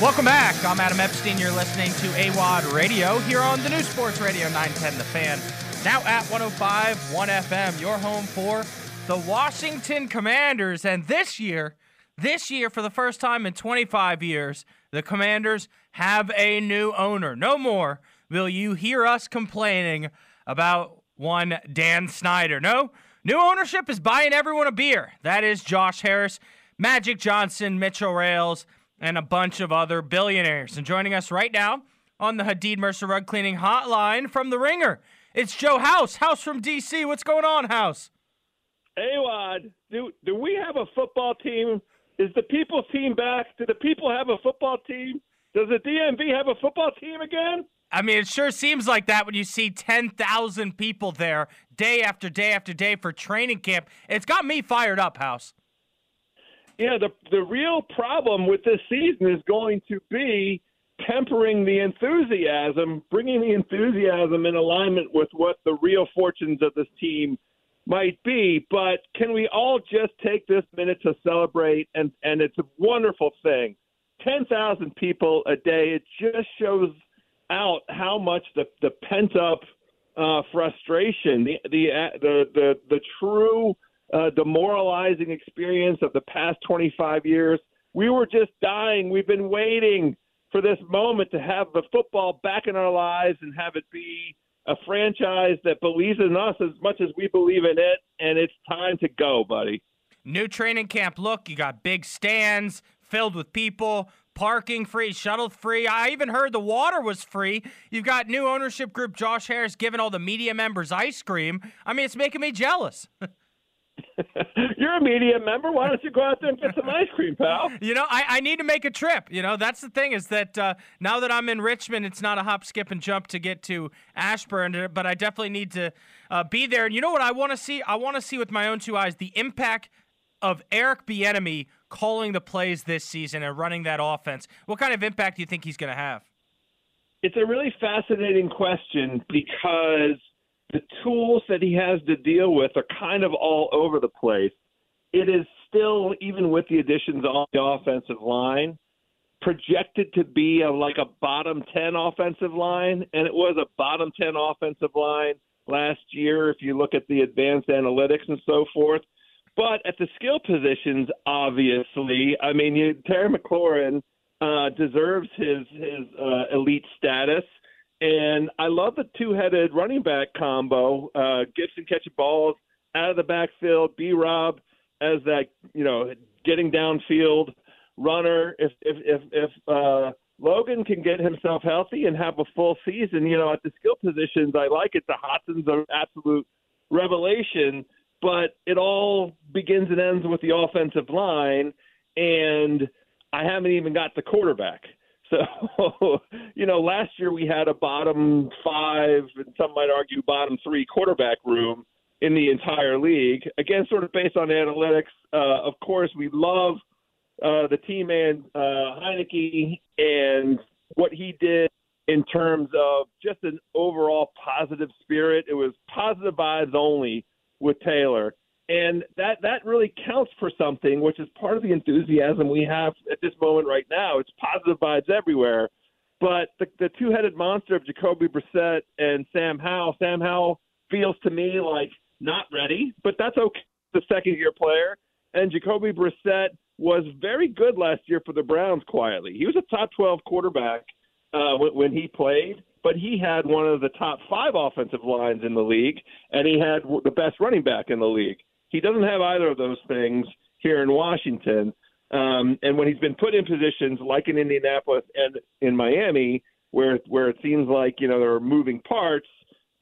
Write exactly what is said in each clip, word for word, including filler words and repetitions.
Welcome back. I'm Adam Epstein. You're listening to AWadd Radio here on the new sports radio nine ten The Fan. Now at one oh five point one F M, your home for the Washington Commanders. And this year, this year for the first time in twenty-five years, the Commanders have a new owner. No more will you hear us complaining about one Dan Snyder. No, new ownership is buying everyone a beer. That is Josh Harris, Magic Johnson, Mitchell Rails, and a bunch of other billionaires. And joining us right now on the Hadid Mercer Rug Cleaning Hotline from The Ringer, it's Joe House. House from D C. What's going on, House? Hey, Wad. Do, do we have a football team? Is the people's team back? Do the people have a football team? Does the D M V have a football team again? I mean, it sure seems like that when you see ten thousand people there day after day after day for training camp. It's got me fired up, House. Yeah, the the real problem with this season is going to be tempering the enthusiasm, bringing the enthusiasm in alignment with what the real fortunes of this team might be. But can we all just take this minute to celebrate? And, and it's a wonderful thing. ten thousand people a day, it just shows out how much the, the pent-up uh, frustration, the the, uh, the, the, the true – Uh, demoralizing experience of the past twenty-five years. We were just dying. We've been waiting for this moment to have the football back in our lives and have it be a franchise that believes in us as much as we believe in it, and it's time to go, buddy. New training camp look. You got big stands filled with people, parking free, shuttle free. I even heard the water was free. You've got new ownership group Josh Harris giving all the media members ice cream. I mean, it's making me jealous. You're a media member. Why don't you go out there and get some ice cream, pal? You know, I, I need to make a trip. You know, that's the thing is that uh, now that I'm in Richmond, it's not a hop, skip, and jump to get to Ashburn, but I definitely need to uh, be there. And you know what I want to see? I want to see with my own two eyes the impact of Eric Bieniemy calling the plays this season and running that offense. What kind of impact do you think he's going to have? It's a really fascinating question because the tools that he has to deal with are kind of all over the place. It is still, even with the additions on the offensive line, projected to be a, like a bottom ten offensive line, and it was a bottom ten offensive line last year if you look at the advanced analytics and so forth. But at the skill positions, obviously, I mean, you, Terry McLaurin uh, deserves his, his uh, elite status. And I love the two-headed running back combo. Uh, Gibson catching balls out of the backfield. B-Rob as that, you know, getting downfield runner. If if if, if uh, Logan can get himself healthy and have a full season, you know, at the skill positions, I like it. The Hodson's an absolute revelation, but it all begins and ends with the offensive line, and I haven't even got the quarterback. So, you know, last year we had a bottom five, and some might argue bottom three quarterback room in the entire league. Again, sort of based on analytics. Uh, of course, we love uh, the T-man uh, Heineke and what he did in terms of just an overall positive spirit. It was positive vibes only with Taylor. And that, that really counts for something, which is part of the enthusiasm we have at this moment right now. It's positive vibes everywhere. But the, the two-headed monster of Jacoby Brissett and Sam Howell, Sam Howell feels to me like not ready, but that's okay. The second-year player. And Jacoby Brissett was very good last year for the Browns quietly. He was a top twelve quarterback uh, when, when he played. But he had one of the top five offensive lines in the league, and he had the best running back in the league. He doesn't have either of those things here in Washington. Um, and when he's been put in positions like in Indianapolis and in Miami, where where it seems like, you know, there are moving parts,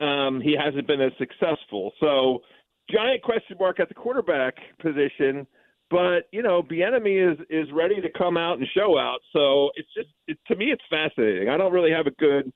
um, he hasn't been as successful. So giant question mark at the quarterback position. But, you know, Bieniemy is, is ready to come out and show out. So it's just it, to me, it's fascinating. I don't really have a good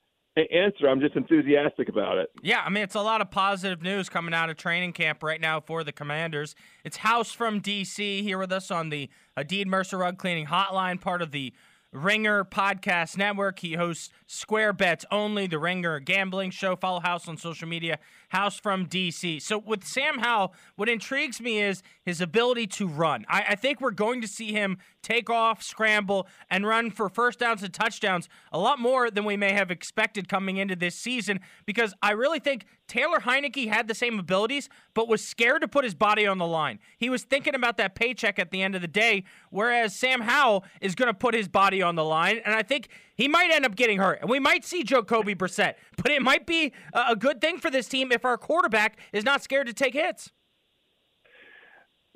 answer. I'm just enthusiastic about it. Yeah, I mean, it's a lot of positive news coming out of training camp right now for the Commanders. It's House from D C here with us on the Hadid Mercer Rug Cleaning Hotline, part of the Ringer Podcast Network. He hosts Square Bets Only, the Ringer Gambling Show. Follow House on social media, House from D C. So with Sam Howell, what intrigues me is his ability to run. I, I think we're going to see him take off, scramble, and run for first downs and touchdowns a lot more than we may have expected coming into this season, because I really think Taylor Heineke had the same abilities but was scared to put his body on the line. He was thinking about that paycheck at the end of the day, whereas Sam Howell is going to put his body on the line, and I think he might end up getting hurt, and we might see Jacoby Brissett, but it might be a good thing for this team if our quarterback is not scared to take hits.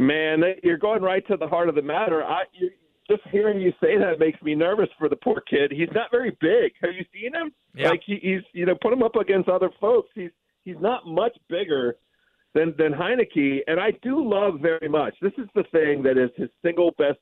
Man, you're going right to the heart of the matter. I you, just hearing you say that makes me nervous for the poor kid. He's not very big. Have you seen him? Yeah. Like he, he's, you know, put him up against other folks. He's he's not much bigger than than Heineke, and I do love very much. This is the thing that is his single best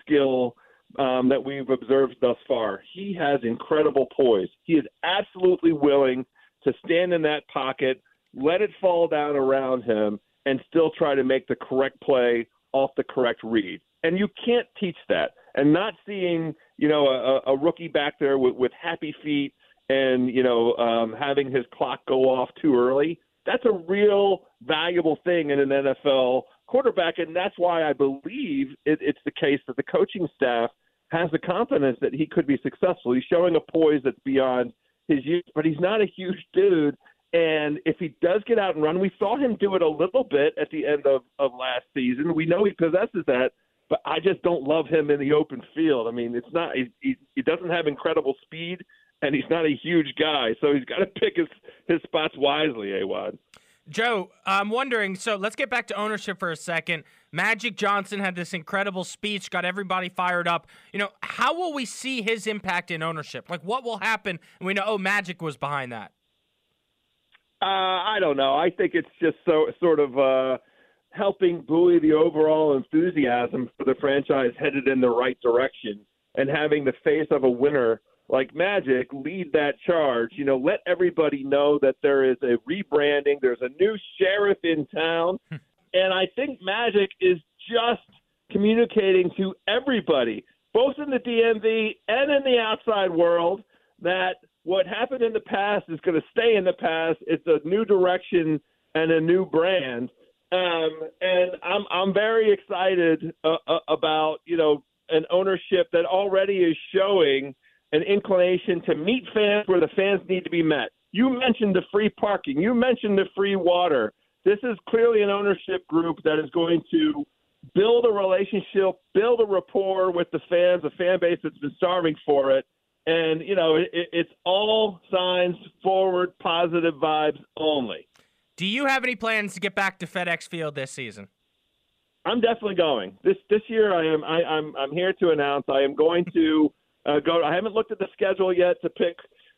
skill um, that we've observed thus far. He has incredible poise. He is absolutely willing to stand in that pocket, let it fall down around him, and still try to make the correct play off the correct read. And you can't teach that. And not seeing, you know, a, a rookie back there with, with happy feet and, you know, um, having his clock go off too early, that's a real valuable thing in an N F L quarterback. And that's why I believe it, it's the case that the coaching staff has the confidence that he could be successful. He's showing a poise that's beyond his use, but he's not a huge dude. And if he does get out and run, we saw him do it a little bit at the end of, of last season. We know he possesses that, but I just don't love him in the open field. I mean, it's not he, he, he doesn't have incredible speed, and he's not a huge guy, so he's got to pick his, his spots wisely, AWadd. Joe, I'm wondering, so let's get back to ownership for a second. Magic Johnson had this incredible speech, got everybody fired up. You know, how will we see his impact in ownership? Like, what will happen? And we know, oh, Magic was behind that. Uh, I don't know. I think it's just so sort of uh, helping buoy the overall enthusiasm for the franchise headed in the right direction, and having the face of a winner like Magic lead that charge. You know, let everybody know that there is a rebranding. There's a new sheriff in town. And I think Magic is just communicating to everybody, both in the D M V and in the outside world, that what happened in the past is going to stay in the past. It's a new direction and a new brand, um, and I'm I'm very excited uh, uh, about you know an ownership that already is showing an inclination to meet fans where the fans need to be met. You mentioned the free parking. You mentioned the free water. This is clearly an ownership group that is going to build a relationship, build a rapport with the fans, a fan base that's been starving for it. And, you know, it, it's all signs forward, positive vibes only. Do you have any plans to get back to FedEx Field this season? I'm definitely going. This this year I am I, I'm I'm here to announce I am going to uh, go. I haven't looked at the schedule yet to pick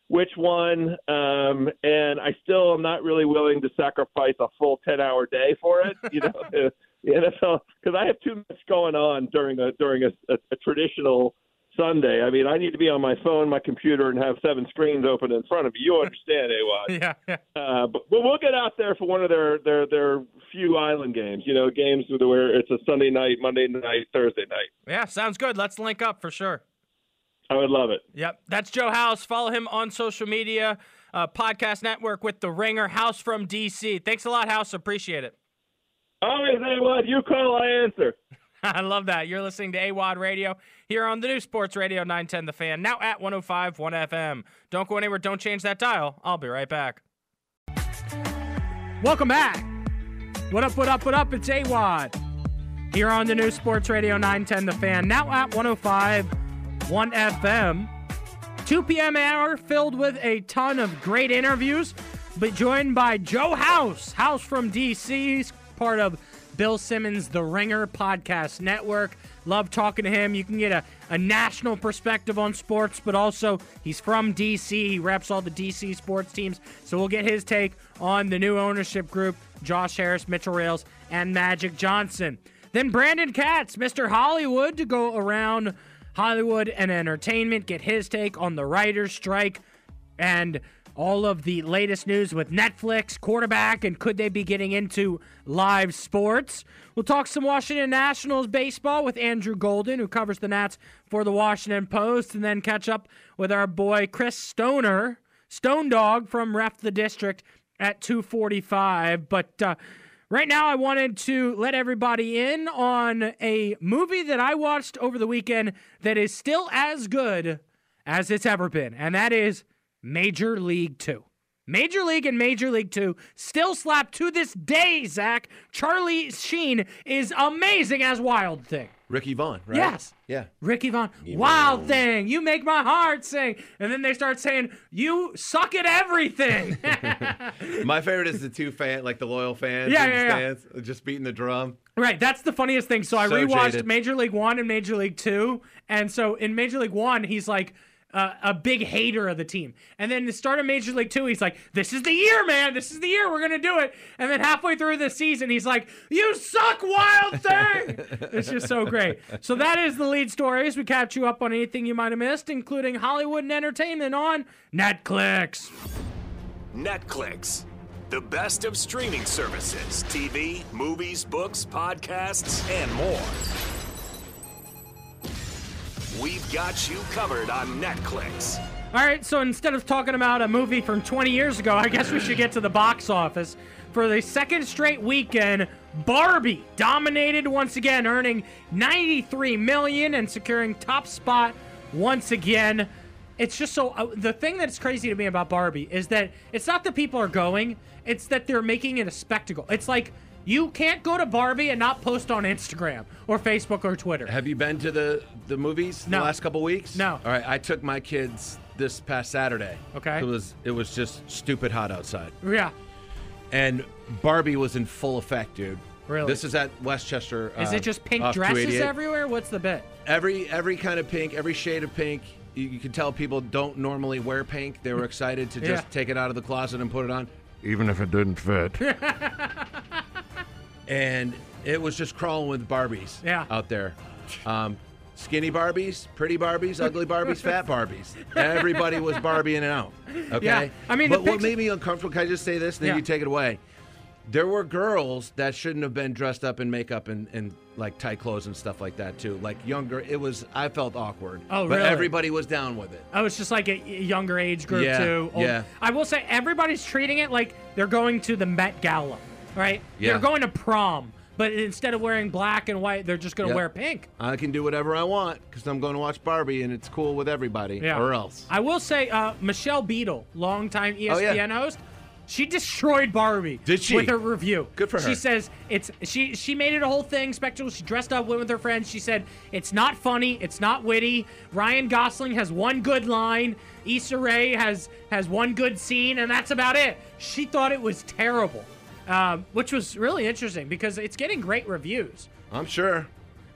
which one, um, and I still am not really willing to sacrifice a full ten-hour day for it, you know, the, the N F L, because I have too much going on during a during a, a, a traditional Sunday. I mean, I need to be on my phone, my computer, and have seven screens open in front of me. You understand, AWadd. yeah, yeah. Uh, but, but we'll get out there for one of their, their, their few island games, you know, games where it's a Sunday night, Monday night, Thursday night. Yeah, sounds good. Let's link up for sure. I would love it. Yep. That's Joe House. Follow him on social media, uh, podcast network with The Ringer, House from D C. Thanks a lot, House. Appreciate it. Always, AWadd. You call, I answer. I love that. You're listening to AWadd Radio here on the new Sports Radio nine ten The Fan, now at one oh five point one F M. Don't go anywhere. Don't change that dial. I'll be right back. Welcome back. What up, what up, what up? It's AWadd here on the new Sports Radio nine ten The Fan, now at one oh five point one F M. two p.m. hour filled with a ton of great interviews, but joined by Joe House, House from D C, part of Bill Simmons, The Ringer Podcast Network. Love talking to him. You can get a, a national perspective on sports, but also he's from D C. He reps all the D C sports teams. So we'll get his take on the new ownership group, Josh Harris, Mitchell Rails, and Magic Johnson. Then Brandon Katz, Mister Hollywood, to go around Hollywood and entertainment, get his take on the writer's strike and all of the latest news with Netflix, quarterback, and could they be getting into live sports. We'll talk some Washington Nationals baseball with Andrew Golden, who covers the Nats for the Washington Post, and then catch up with our boy Chris Stoner, Stone Dog from Ref the District at two forty-five. But uh, Right now, I wanted to let everybody in on a movie that I watched over the weekend that is still as good as it's ever been, and that is Major League Two. Major League and Major League Two still slap to this day, Zach. Charlie Sheen is amazing as Wild Thing. Ricky Vaughn, right? Yes. Yeah. Ricky Vaughn. Give Wild Thing, you make my heart sing. And then they start saying, you suck at everything. My favorite is the two fan, like the loyal fans. Yeah, yeah, stands, yeah. Just beating the drum. Right. That's the funniest thing. So I so rewatched jaded. Major League One and Major League Two. And so in Major League One, he's like, Uh, a big hater of the team. And then the start of Major League Two, he's like, this is the year, man. This is the year. We're going to do it. And then halfway through the season, he's like, you suck, Wild Thing. It's just so great. So that is the lead stories. We catch you up on anything you might have missed, including Hollywood and entertainment on Netflix. Netflix, the best of streaming services, T V, movies, books, podcasts, and more. We've got you covered on Netflix. All right, so instead of talking about a movie from twenty years ago, I guess we should get to the box office. For the second straight weekend, Barbie dominated once again, earning ninety-three million dollars and securing top spot once again. It's just so... Uh, the thing that's crazy to me about Barbie is that it's not that people are going, it's that they're making it a spectacle. It's like... You can't go to Barbie and not post on Instagram or Facebook or Twitter. Have you been to the, the movies no. the last couple weeks? No. All right, I took my kids this past Saturday. Okay. It was it was just stupid hot outside. Yeah. And Barbie was in full effect, dude. Really? This is at Westchester. Is uh, it just pink dresses everywhere? What's the bit? Every every kind of pink, every shade of pink. You, you can tell people don't normally wear pink. They were excited to just yeah. take it out of the closet and put it on. Even if it didn't fit. And it was just crawling with Barbies yeah. out there. Um, skinny Barbies, pretty Barbies, ugly Barbies, fat Barbies. Everybody was Barbie in and out. Okay? Yeah. I mean, but what made me uncomfortable, can I just say this? Then yeah. you take it away. There were girls that shouldn't have been dressed up in makeup and, and like tight clothes and stuff like that too. Like younger, it was, I felt awkward. Oh, but really? Everybody was down with it. Oh, it's just like a younger age group yeah. too. Old. Yeah. I will say everybody's treating it like they're going to the Met Gala. Right? Yeah. They're going to prom, but instead of wearing black and white, they're just going to yep. wear pink. I can do whatever I want because I'm going to watch Barbie, and it's cool with everybody yeah. or else. I will say uh, Michelle Beadle, longtime E S P N oh, yeah. host, she destroyed Barbie. Did she? With her review. Good for her. She says it's she she made it a whole thing, spectacle. She dressed up, went with her friends. She said, it's not funny. It's not witty. Ryan Gosling has one good line. Issa Rae has, has one good scene, and that's about it. She thought it was terrible. Um, which was really interesting because it's getting great reviews. I'm sure.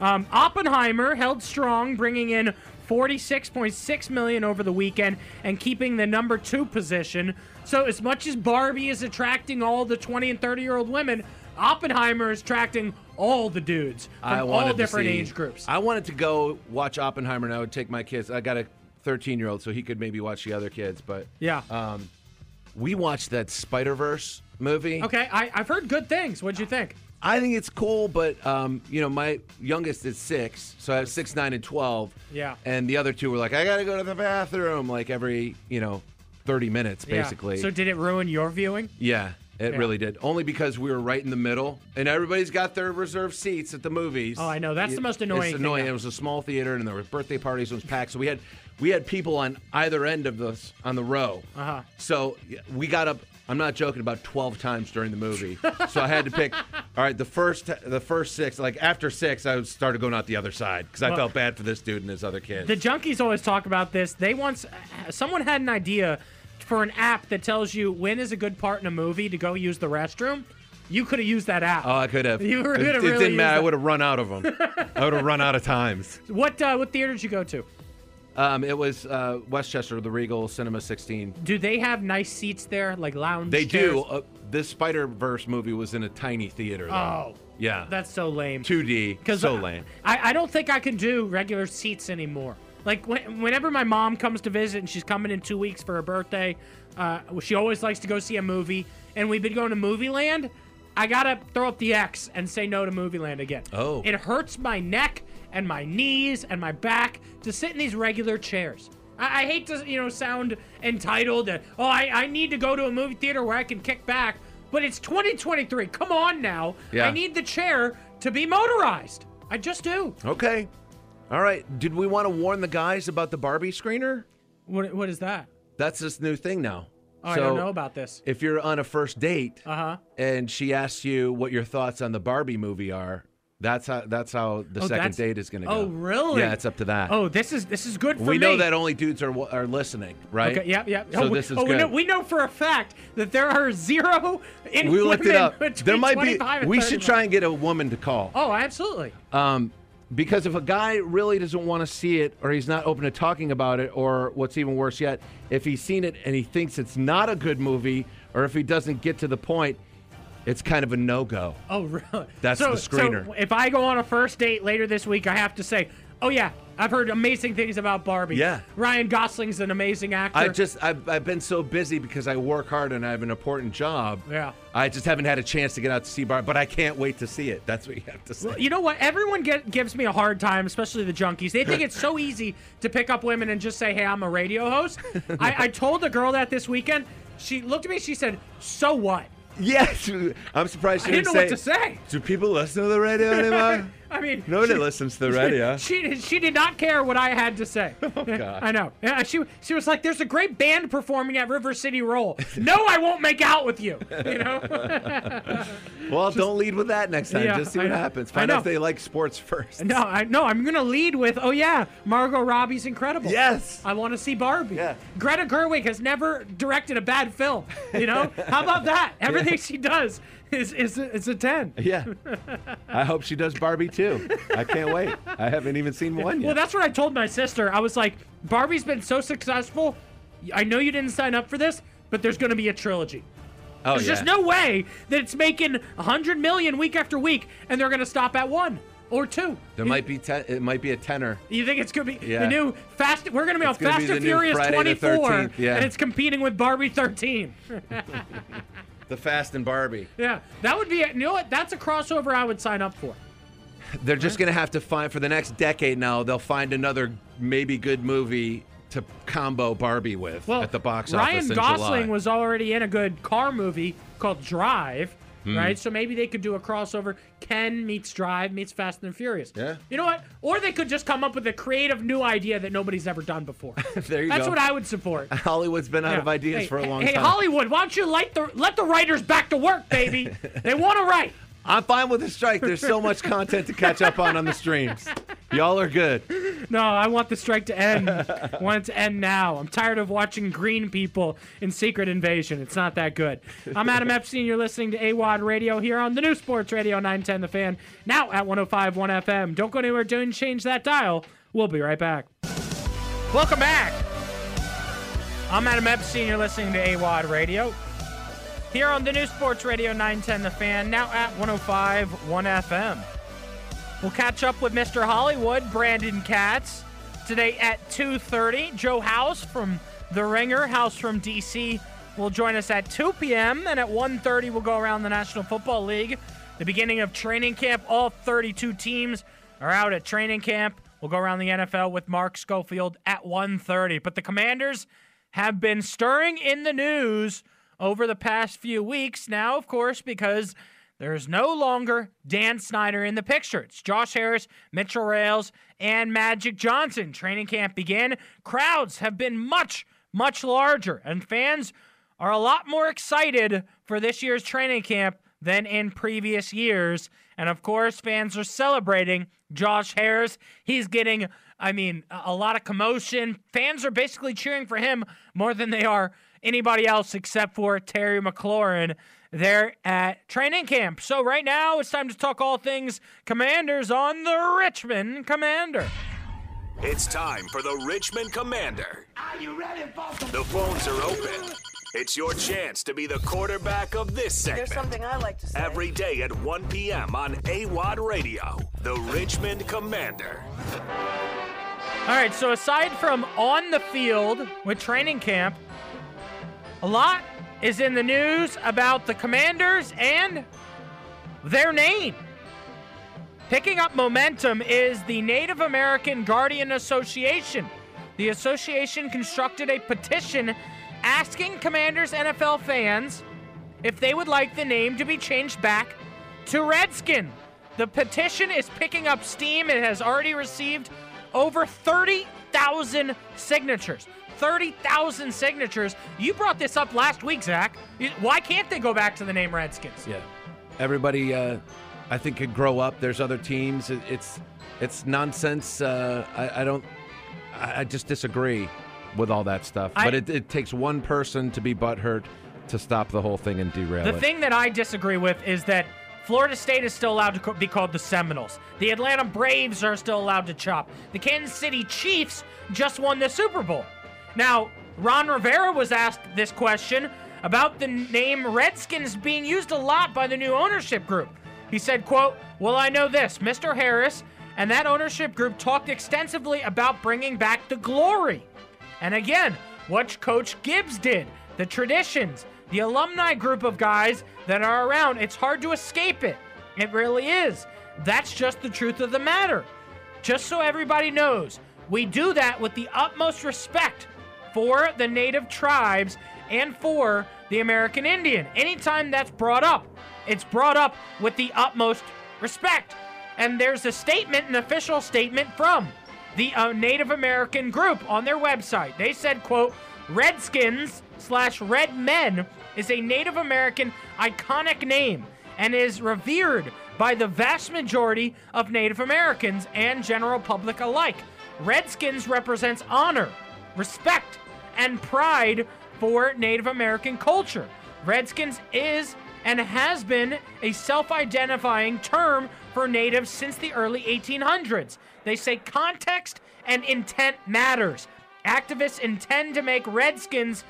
Um, Oppenheimer held strong, bringing in forty-six point six million dollars over the weekend and keeping the number two position. So as much as Barbie is attracting all the twenty and thirty-year-old women, Oppenheimer is attracting all the dudes from all different see, age groups. I wanted to go watch Oppenheimer, and I would take my kids. I got a thirteen-year-old, so he could maybe watch the other kids. But yeah, um, we watched that Spider-Verse movie. Okay, I, I've heard good things. What'd you think? I think it's cool, but, um, you know, my youngest is six, so I have six, nine, and twelve. Yeah. And the other two were like, I gotta go to the bathroom, like every, you know, thirty minutes, basically. Yeah. So did it ruin your viewing? Yeah, it yeah. really did. Only because we were right in the middle, and everybody's got their reserved seats at the movies. Oh, I know. That's it, the most annoying It's annoying. Thing. It was a small theater, and there were birthday parties, and it was packed, so we had... We had people on either end of the on the row, uh-huh. so we got up. I'm not joking. About twelve times during the movie, so I had to pick. All right, the first the first six. Like after six, I started going out the other side because well, I felt bad for this dude and his other kids. The junkies always talk about this. They once someone had an idea for an app that tells you when is a good part in a movie to go use the restroom. You could have used that app. Oh, I could have. You were going to really. It didn't matter. I would have run out of them. I would have run out of times. What uh, what theater did you go to? Um, it was uh, Westchester, the Regal, Cinema sixteen. Do they have nice seats there, like lounge They chairs? do. Uh, this Spider-Verse movie was in a tiny theater, though. Oh. Yeah. That's so lame. two D. So I, lame. I, I don't think I can do regular seats anymore. Like, when, whenever my mom comes to visit and she's coming in two weeks for her birthday, uh, she always likes to go see a movie, and we've been going to Movie Land. I got to throw up the X and say no to Movie Land again. Oh. It hurts my neck and my knees and my back to sit in these regular chairs. I, I hate to, you know, sound entitled. And, oh, I, I need to go to a movie theater where I can kick back. but it's twenty twenty-three. Come on now. Yeah. I need the chair to be motorized. I just do. Okay. All right. Did we want to warn the guys about the Barbie screener? What? What is that? That's this new thing now. Oh, so I don't know about this. If you're on a first date uh-huh. and she asks you what your thoughts on the Barbie movie are, that's how that's how the oh, second date is going to go. Oh, really? Yeah, it's up to that. Oh, this is this is good for we me. We know that only dudes are are listening, right? Okay, yep, yep. So oh, this is oh, good. We know, we know for a fact that there are zero in we looked it up. There might be we should try and get a woman to call. Oh, absolutely. Um Because if a guy really doesn't want to see it, or he's not open to talking about it, or what's even worse yet, if he's seen it and he thinks it's not a good movie, or if he doesn't get to the point, it's kind of a no-go. Oh, really? That's so, the screener. So if I go on a first date later this week, I have to say, oh, yeah, I've heard amazing things about Barbie. Yeah. Ryan Gosling's an amazing actor. I just, I've, I've been so busy because I work hard and I have an important job. Yeah. I just haven't had a chance to get out to see Barbie, but I can't wait to see it. That's what you have to say. Well, you know what? Everyone get, gives me a hard time, especially the junkies. They think it's so easy to pick up women and just say, hey, I'm a radio host. I, I told a girl that this weekend. She looked at me. She said, so what? Yes, I'm surprised she didn't say. I didn't know say, what to say. Do people listen to the radio anymore? I mean, nobody she, listens to the radio. She she did not care what I had to say. Oh God, I know. Yeah, she she was like, "There's a great band performing at River City Roll." No, I won't make out with you. You know. Well, just, don't lead with that next time. Yeah, just see what happens. Find out if they like sports first. No, I no, I'm gonna lead with, "Oh yeah, Margot Robbie's incredible." Yes, I want to see Barbie. Yeah. Greta Gerwig has never directed a bad film. You know, how about that? Everything yeah. she does. It's, it's, a, it's a ten. Yeah. I hope she does Barbie, too. I can't wait. I haven't even seen one yet. Well, that's what I told my sister. I was like, Barbie's been so successful. I know you didn't sign up for this, but there's going to be a trilogy. Oh, There's yeah. just no way that it's making one hundred million dollars week after week, and they're going to stop at one. Or two. There you, might be ten, it might be a tenor. You think it's gonna be yeah. the new Fast? We're gonna be on Fast and Furious twenty-four, yeah. and it's competing with Barbie thirteen. The Fast and Barbie. Yeah, that would be. You know what? That's a crossover I would sign up for. They're just gonna have to find for the next decade. Now they'll find another maybe good movie to combo Barbie with well, at the box Ryan office in July. Ryan Gosling was already in a good car movie called Drive. Mm. Right? So maybe they could do a crossover. Ken meets Drive meets Fast and the Furious. Yeah. You know what? Or they could just come up with a creative new idea that nobody's ever done before. There you That's go. What I would support. Hollywood's been out yeah. of ideas hey, for a long hey, time. Hey, Hollywood, why don't you light the, let the writers back to work, baby? They want to write. I'm fine with the strike. There's so much content to catch up on on the streams. Y'all are good. No, I want the strike to end. I want it to end now. I'm tired of watching green people in Secret Invasion. It's not that good. I'm Adam Epstein. You're listening to AWadd Radio here on the new Sports Radio nine ten The Fan, now at one oh five point one F M. Don't go anywhere. Don't change that dial. We'll be right back. Welcome back. I'm Adam Epstein. You're listening to AWadd Radio. Here on the new Sports Radio nine ten The Fan, now at one oh five point one F M. We'll catch up with Mister Hollywood, Brandon Katz, today at two thirty. Joe House from The Ringer, House from D C, will join us at two p.m. And at one thirty, we'll go around the National Football League. The beginning of training camp, all thirty-two teams are out at training camp. We'll go around the N F L with Mark Schofield at one thirty. But the Commanders have been stirring in the news over the past few weeks now, of course, because there's no longer Dan Snyder in the picture. It's Josh Harris, Mitchell Rails, and Magic Johnson. Training camp began. Crowds have been much, much larger, and fans are a lot more excited for this year's training camp than in previous years. And, of course, fans are celebrating Josh Harris. He's getting, I mean, a lot of commotion. Fans are basically cheering for him more than they are anybody else except for Terry McLaurin there at training camp. So right now, it's time to talk all things Commanders on the Richmond Commander. It's time for the Richmond Commander. Are you ready, Buffalo? The phones are open. It's your chance to be the quarterback of this segment. There's something I like to say. Every day at one p.m. on AWadd Radio, the Richmond Commander. All right, so aside from on the field with training camp, a lot is in the news about the Commanders and their name. Picking up momentum is the Native American Guardian Association. The association constructed a petition asking Commanders N F L fans if they would like the name to be changed back to Redskin. The petition is picking up steam. It has already received over thirty thousand signatures. thirty thousand signatures. You brought this up last week, Zach. Why can't they go back to the name Redskins? Yeah. Everybody, uh, I think, could grow up. There's other teams. It's it's nonsense. Uh, I, I don't – I just disagree with all that stuff. I, but it, it takes one person to be butthurt to stop the whole thing and derail it. The thing that I disagree with is that Florida State is still allowed to be called the Seminoles. The Atlanta Braves are still allowed to chop. The Kansas City Chiefs just won the Super Bowl. Now, Ron Rivera was asked this question about the name Redskins being used a lot by the new ownership group. He said, quote, "Well, I know this. Mister Harris and that ownership group talked extensively about bringing back the glory. And again, what Coach Gibbs did, the traditions, the alumni group of guys that are around, it's hard to escape it. It really is. That's just the truth of the matter. Just so everybody knows, we do that with the utmost respect for the native tribes and for the American Indian. Anytime that's brought up, it's brought up with the utmost respect." And there's a statement, an official statement from the uh, Native American group on their website. They said, quote, "Redskins slash Red Men is a Native American iconic name and is revered by the vast majority of Native Americans and general public alike. Redskins represents honor, respect, and pride for Native American culture. Redskins is and has been a self-identifying term for Natives since the early eighteen hundreds. They say context and intent matters. Activists intend to make Redskins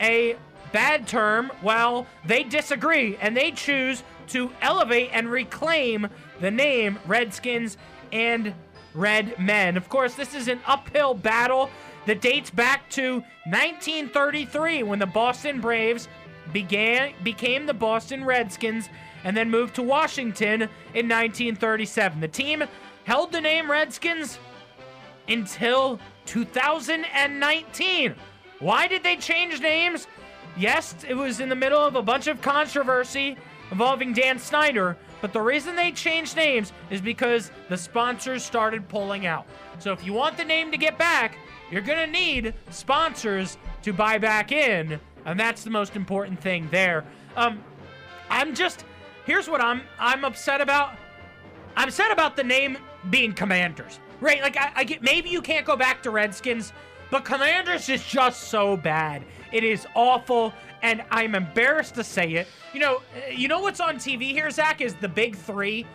a bad term. Well, they disagree, and they choose to elevate and reclaim the name Redskins and Red Men." Of course, this is an uphill battle that dates back to nineteen thirty-three, when the Boston Braves began became the Boston Redskins and then moved to Washington in nineteen thirty-seven. The team held the name Redskins until two thousand nineteen. Why did they change names? Yes, it was in the middle of a bunch of controversy involving Dan Snyder, but the reason they changed names is because the sponsors started pulling out. So if you want the name to get back, you're going to need sponsors to buy back in, and that's the most important thing there. Um, I'm just, here's what I'm I'm upset about. I'm upset about the name being Commanders, right? Like, I, I get, maybe you can't go back to Redskins, but Commanders is just so bad. It is awful, and I'm embarrassed to say it. You know, you know what's on T V here, Zach, is the Big Three.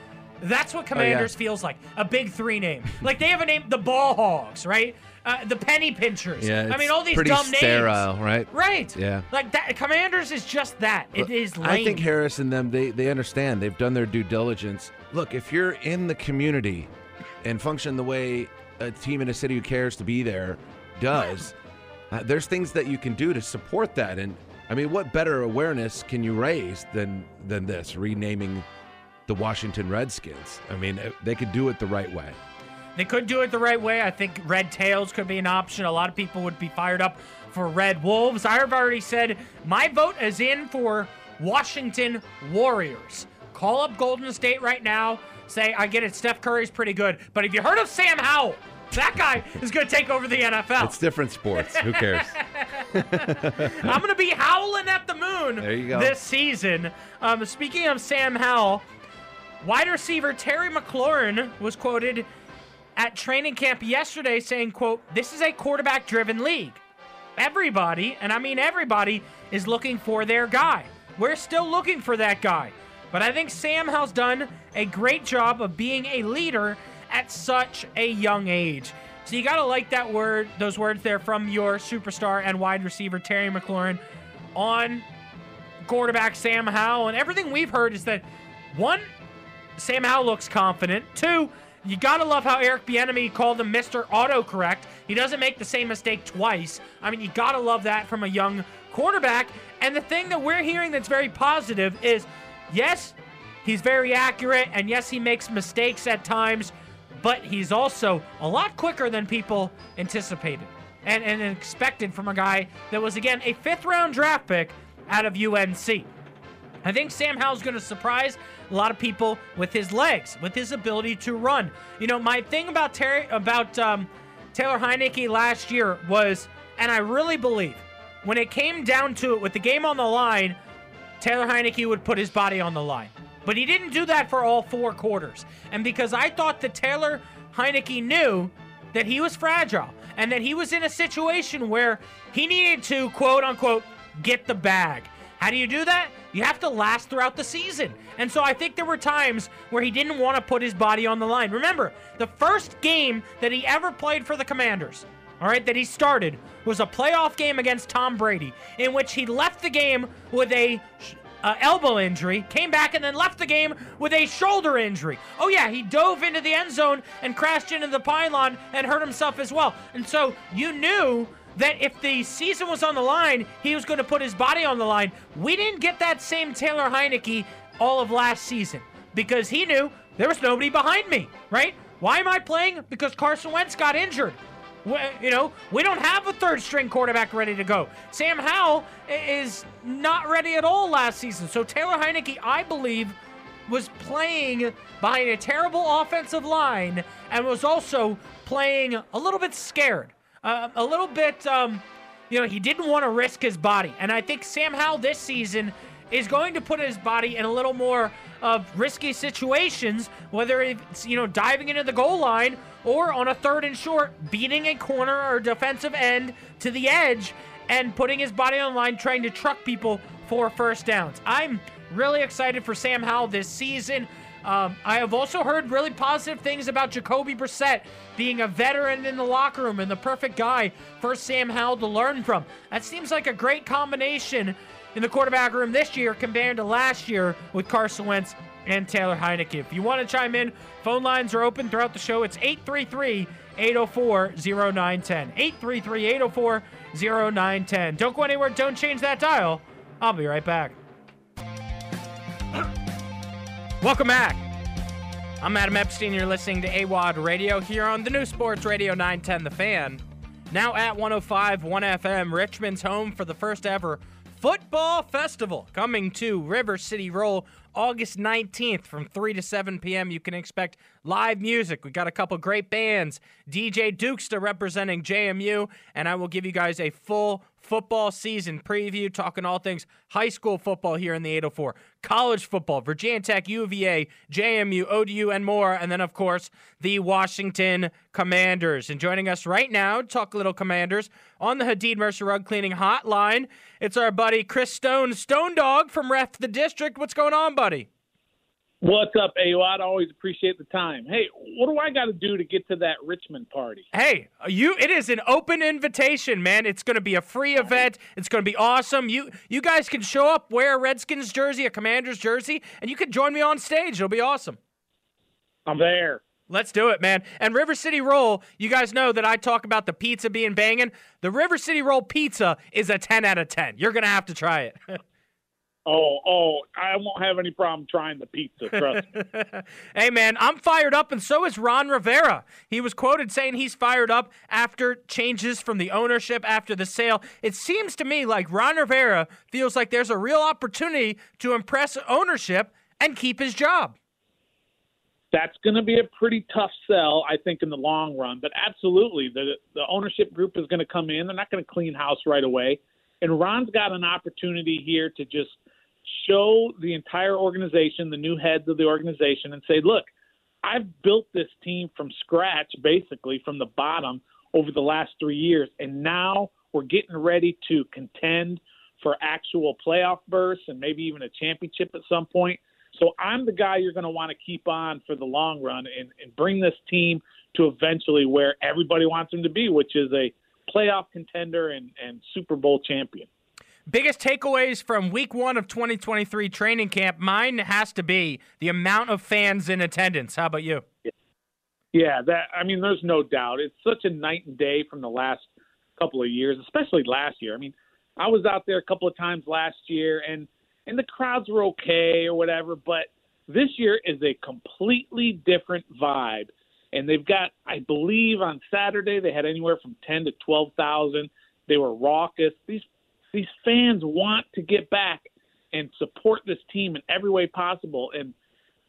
That's what Commanders oh, yeah. feels like, a Big Three name. Like, they have a name, the Ball Hogs, right? Uh, the Penny Pinchers. Yeah, I mean, all these dumb names. Pretty sterile, right? Right. Yeah. Like, that, Commanders is just that. It Look, is lame. I think Harris and them, they, they understand. They've done their due diligence. Look, if you're in the community and function the way a team in a city who cares to be there does, uh, there's things that you can do to support that. And I mean, what better awareness can you raise than than this, renaming the Washington Redskins? I mean, they could do it the right way. They could do it the right way. I think Red Tails could be an option. A lot of people would be fired up for Red Wolves. I've already said my vote is in for Washington Warriors. Call up Golden State right now. Say, I get it, Steph Curry's pretty good, but have you heard of Sam Howell? That guy is going to take over the N F L. It's different sports. Who cares? I'm going to be howling at the moon there you go. This season. Um, speaking of Sam Howell, wide receiver Terry McLaurin was quoted at training camp yesterday saying, quote, "This is a quarterback-driven league. Everybody, and I mean everybody, is looking for their guy. We're still looking for that guy. But I think Sam Howell's done a great job of being a leader at such a young age." So you gotta like that word, those words there from your superstar and wide receiver Terry McLaurin on quarterback Sam Howell. And everything we've heard is that, one, Sam Howell looks confident. Two, you gotta love how Eric Bieniemy called him Mister Autocorrect. He doesn't make the same mistake twice. I mean, you gotta love that from a young quarterback. And the thing that we're hearing that's very positive is, yes, he's very accurate, and yes, he makes mistakes at times, but he's also a lot quicker than people anticipated and, and expected from a guy that was, again, a fifth-round draft pick out of U N C. I think Sam Howell's going to surprise a lot of people with his legs, with his ability to run. You know, my thing about Terry, about um, Taylor Heineke last year was, and I really believe, when it came down to it, with the game on the line, Taylor Heineke would put his body on the line. But he didn't do that for all four quarters. And because I thought that Taylor Heineke knew that he was fragile and that he was in a situation where he needed to, quote unquote, get the bag. How do you do that? You have to last throughout the season. And so I think there were times where he didn't want to put his body on the line. Remember, the first game that he ever played for the Commanders, all right, that he started, was a playoff game against Tom Brady, in which he left the game with a uh, elbow injury, came back and then left the game with a shoulder injury. Oh yeah, he dove into the end zone and crashed into the pylon and hurt himself as well. And so you knew that if the season was on the line, he was going to put his body on the line. We didn't get that same Taylor Heineke all of last season because he knew there was nobody behind me, right? Why am I playing? Because Carson Wentz got injured. We, you know, we don't have a third-string quarterback ready to go. Sam Howell is not ready at all last season. So Taylor Heineke, I believe, was playing behind a terrible offensive line and was also playing a little bit scared. Uh, a little bit, um, you know, he didn't want to risk his body. And I think Sam Howell this season is going to put his body in a little more of risky situations, whether it's, you know, diving into the goal line or on a third and short, beating a corner or defensive end to the edge and putting his body on the line, trying to truck people for first downs. I'm really excited for Sam Howell this season. Um, I have also heard really positive things about Jacoby Brissett being a veteran in the locker room and the perfect guy for Sam Howell to learn from. That seems like a great combination in the quarterback room this year compared to last year with Carson Wentz and Taylor Heineke. If you want to chime in, phone lines are open throughout the show. It's eight three three, eight oh four, oh nine one oh. eight three three, eight oh four, oh nine one oh. Don't go anywhere. Don't change that dial. I'll be right back. Welcome back. I'm Adam Epstein. You're listening to AWadd Radio here on the new Sports Radio nine ten The Fan. Now at one oh five point one F M, Richmond's home for the first ever football festival, coming to River City Roll August nineteenth from three to seven p.m. You can expect live music. We got a couple great bands. D J Dukesta representing J M U, and I will give you guys a full football season preview, talking all things high school football here in the eight oh four, college football, Virginia Tech, U V A, J M U, O D U, and more, and then, of course, the Washington Commanders. And joining us right now, talk little Commanders, on the Hadid Mercer Rug Cleaning Hotline, it's our buddy Chris Stone, Stone Dog from Ref the District. What's going on, buddy? What's up, AWadd? I always appreciate the time. Hey, what do I got to do to get to that Richmond party? Hey, you it is an open invitation, man. It's going to be a free event. It's going to be awesome. You you guys can show up, wear a Redskins jersey, a Commanders jersey, and you can join me on stage. It'll be awesome. I'm there. Let's do it, man. And River City Roll, you guys know that I talk about the pizza being banging. The River City Roll pizza is a ten out of ten. You're going to have to try it. Oh, oh, I won't have any problem trying the pizza, trust me. Hey, man, I'm fired up, and so is Ron Rivera. He was quoted saying he's fired up after changes from the ownership, after the sale. It seems to me like Ron Rivera feels like there's a real opportunity to impress ownership and keep his job. That's going to be a pretty tough sell, I think, in the long run. But absolutely, the, the ownership group is going to come in. They're not going to clean house right away. And Ron's got an opportunity here to just show the entire organization, the new heads of the organization, and say, look, I've built this team from scratch, basically from the bottom over the last three years, and now we're getting ready to contend for actual playoff berths and maybe even a championship at some point. So I'm the guy you're going to want to keep on for the long run and, and bring this team to eventually where everybody wants them to be, which is a playoff contender and, and Super Bowl champion. Biggest takeaways from week one of twenty twenty-three training camp, mine has to be the amount of fans in attendance. How about you? Yeah, that I mean, there's no doubt. It's such a night and day from the last couple of years, especially last year. I mean, I was out there a couple of times last year, and, and the crowds were okay or whatever, but this year is a completely different vibe. And they've got, I believe on Saturday, they had anywhere from ten to twelve thousand. They were raucous. These These fans want to get back and support this team in every way possible. And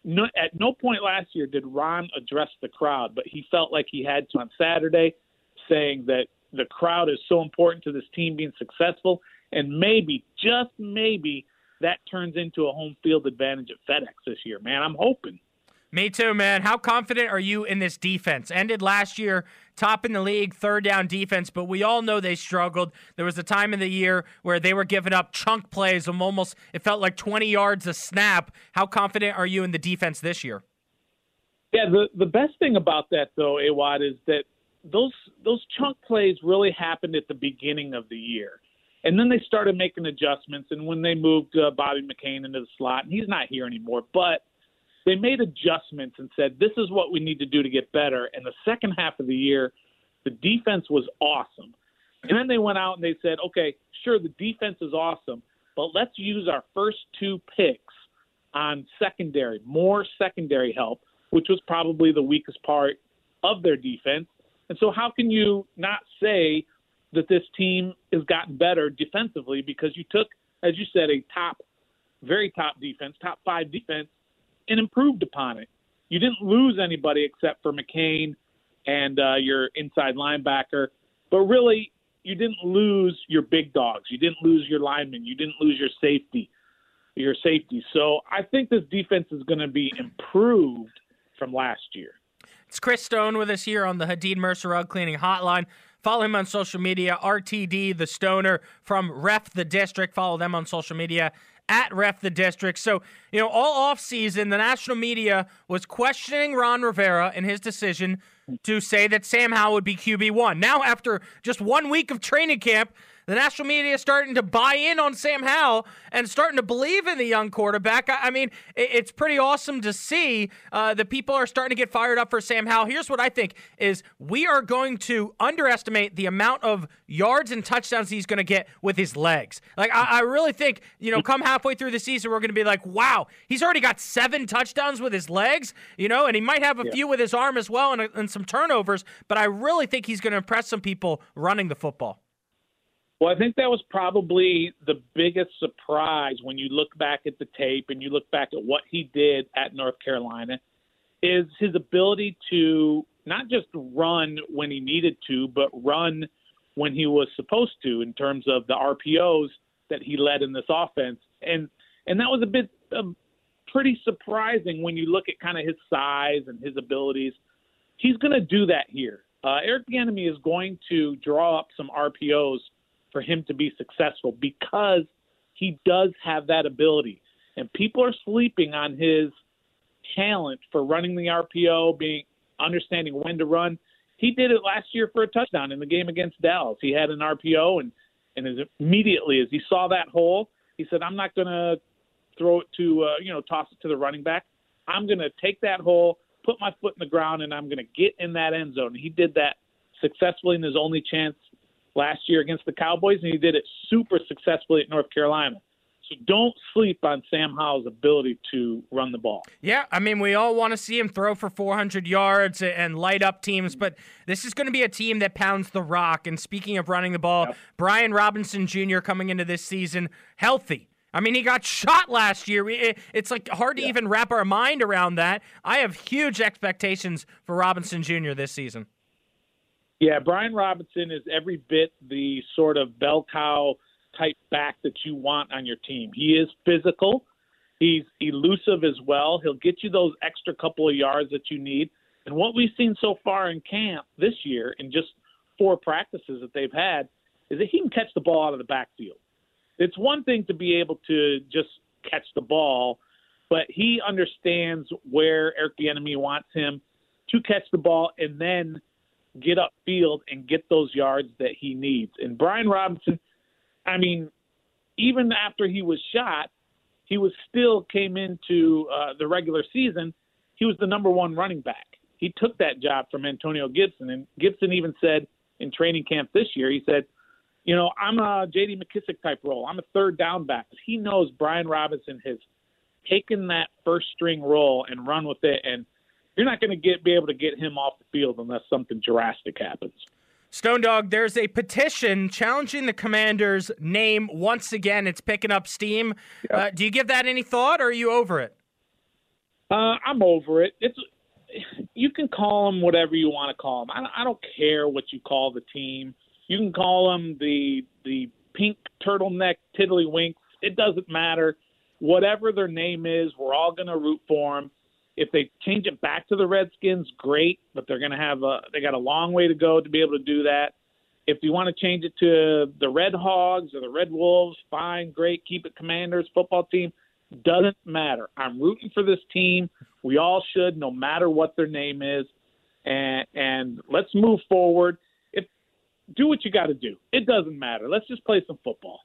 no, at no point last year did Ron address the crowd, but he felt like he had to on Saturday, saying that the crowd is so important to this team being successful. And maybe, just maybe, that turns into a home field advantage at FedEx this year, man. I'm hoping. Me too, man. How confident are you in this defense? Ended last year top in the league, third down defense, but we all know they struggled. There was a time in the year where they were giving up chunk plays of almost, it felt like twenty yards a snap. How confident are you in the defense this year? Yeah, the, the best thing about that, though, AWadd, is that those those chunk plays really happened at the beginning of the year. And then they started making adjustments, and when they moved uh, Bobby McCain into the slot, and he's not here anymore, but they made adjustments and said, this is what we need to do to get better. And the second half of the year, the defense was awesome. And then they went out and they said, okay, sure, the defense is awesome, but let's use our first two picks on secondary, more secondary help, which was probably the weakest part of their defense. And so how can you not say that this team has gotten better defensively because you took, as you said, a top, very top defense, top five defense, and improved upon it. You didn't lose anybody except for McCain and uh, your inside linebacker, but really you didn't lose your big dogs. You didn't lose your linemen. You didn't lose your safety, your safety. So I think this defense is going to be improved from last year. It's Chris Stone with us here on the Hadid Mercer Rug Cleaning Hotline. Follow him on social media, R T D, the Stoner, from Ref the District. Follow them on social media, at Ref the District. So, you know, all offseason, the national media was questioning Ron Rivera and his decision to say that Sam Howell would be Q B one. Now, after just one week of training camp, the national media is starting to buy in on Sam Howell and starting to believe in the young quarterback. I, I mean, it, it's pretty awesome to see uh, that people are starting to get fired up for Sam Howell. Here's what I think is we are going to underestimate the amount of yards and touchdowns he's going to get with his legs. Like, I, I really think, you know, come halfway through the season, we're going to be like, wow, he's already got seven touchdowns with his legs, you know, and he might have a yeah. few with his arm as well and, and some turnovers, but I really think he's going to impress some people running the football. Well, I think that was probably the biggest surprise when you look back at the tape and you look back at what he did at North Carolina is his ability to not just run when he needed to, but run when he was supposed to in terms of the R P Os that he led in this offense. And and that was a bit uh, pretty surprising when you look at kind of his size and his abilities. He's going to do that here. Uh, Eric Bieniemy is going to draw up some R P Os for him to be successful because he does have that ability. And people are sleeping on his talent for running the R P O, being understanding when to run. He did it last year for a touchdown in the game against Dallas. He had an R P O, and, and as immediately as he saw that hole, he said, I'm not going to throw it to, uh, you know, toss it to the running back. I'm going to take that hole, put my foot in the ground, and I'm going to get in that end zone. He did that successfully in his only chance last year against the Cowboys, and he did it super successfully at North Carolina. So don't sleep on Sam Howell's ability to run the ball. Yeah, I mean, we all want to see him throw for four hundred yards and light up teams, but this is going to be a team that pounds the rock. And speaking of running the ball, yep. Brian Robinson Junior coming into this season healthy. I mean, he got shot last year. It's like hard to yeah. even wrap our mind around that. I have huge expectations for Robinson Junior this season. Yeah, Brian Robinson is every bit the sort of bell cow type back that you want on your team. He is physical. He's elusive as well. He'll get you those extra couple of yards that you need. And what we've seen so far in camp this year in just four practices that they've had is that he can catch the ball out of the backfield. It's one thing to be able to just catch the ball, but he understands where Eric Bieniemy wants him to catch the ball and then get upfield and get those yards that he needs. And Brian Robinson, I mean, even after he was shot, he was still came into uh, the regular season. He was the number one running back. He took that job from Antonio Gibson, and Gibson even said in training camp this year, he said, you know, I'm a J D McKissick type role. I'm a third down back. He knows Brian Robinson has taken that first string role and run with it, and you're not going to get be able to get him off the field unless something drastic happens. Stone Dog, there's a petition challenging the Commander's name once again. It's picking up steam. Yeah. Uh, do you give that any thought, or are you over it? Uh, I'm over it. It's you can call them whatever you want to call them. I, I don't care what you call the team. You can call them the the pink turtleneck tiddlywinks. It doesn't matter. Whatever their name is, we're all going to root for them. If they change it back to the Redskins, great, but they're going to have a they got a long way to go to be able to do that. If you want to change it to the Red Hogs or the Red Wolves, fine, great, keep it Commanders football team. Doesn't matter. I'm rooting for this team. We all should, no matter what their name is, and and let's move forward. If do what you got to do. It doesn't matter. Let's just play some football.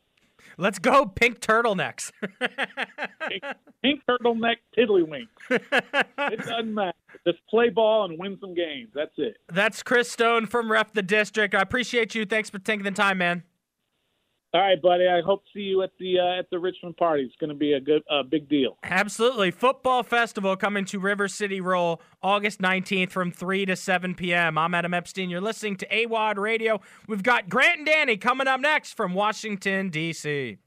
Let's go pink turtlenecks. pink, pink turtleneck tiddlywinks. It doesn't matter. Just play ball and win some games. That's it. That's Chris Stone from Ref the District. I appreciate you. Thanks for taking the time, man. All right, buddy. I hope to see you at the uh, at the Richmond party. It's going to be a good, uh, big deal. Absolutely. Football Festival coming to River City Roll August nineteenth from three to seven p.m. I'm Adam Epstein. You're listening to AWadd Radio. We've got Grant and Danny coming up next from Washington, D C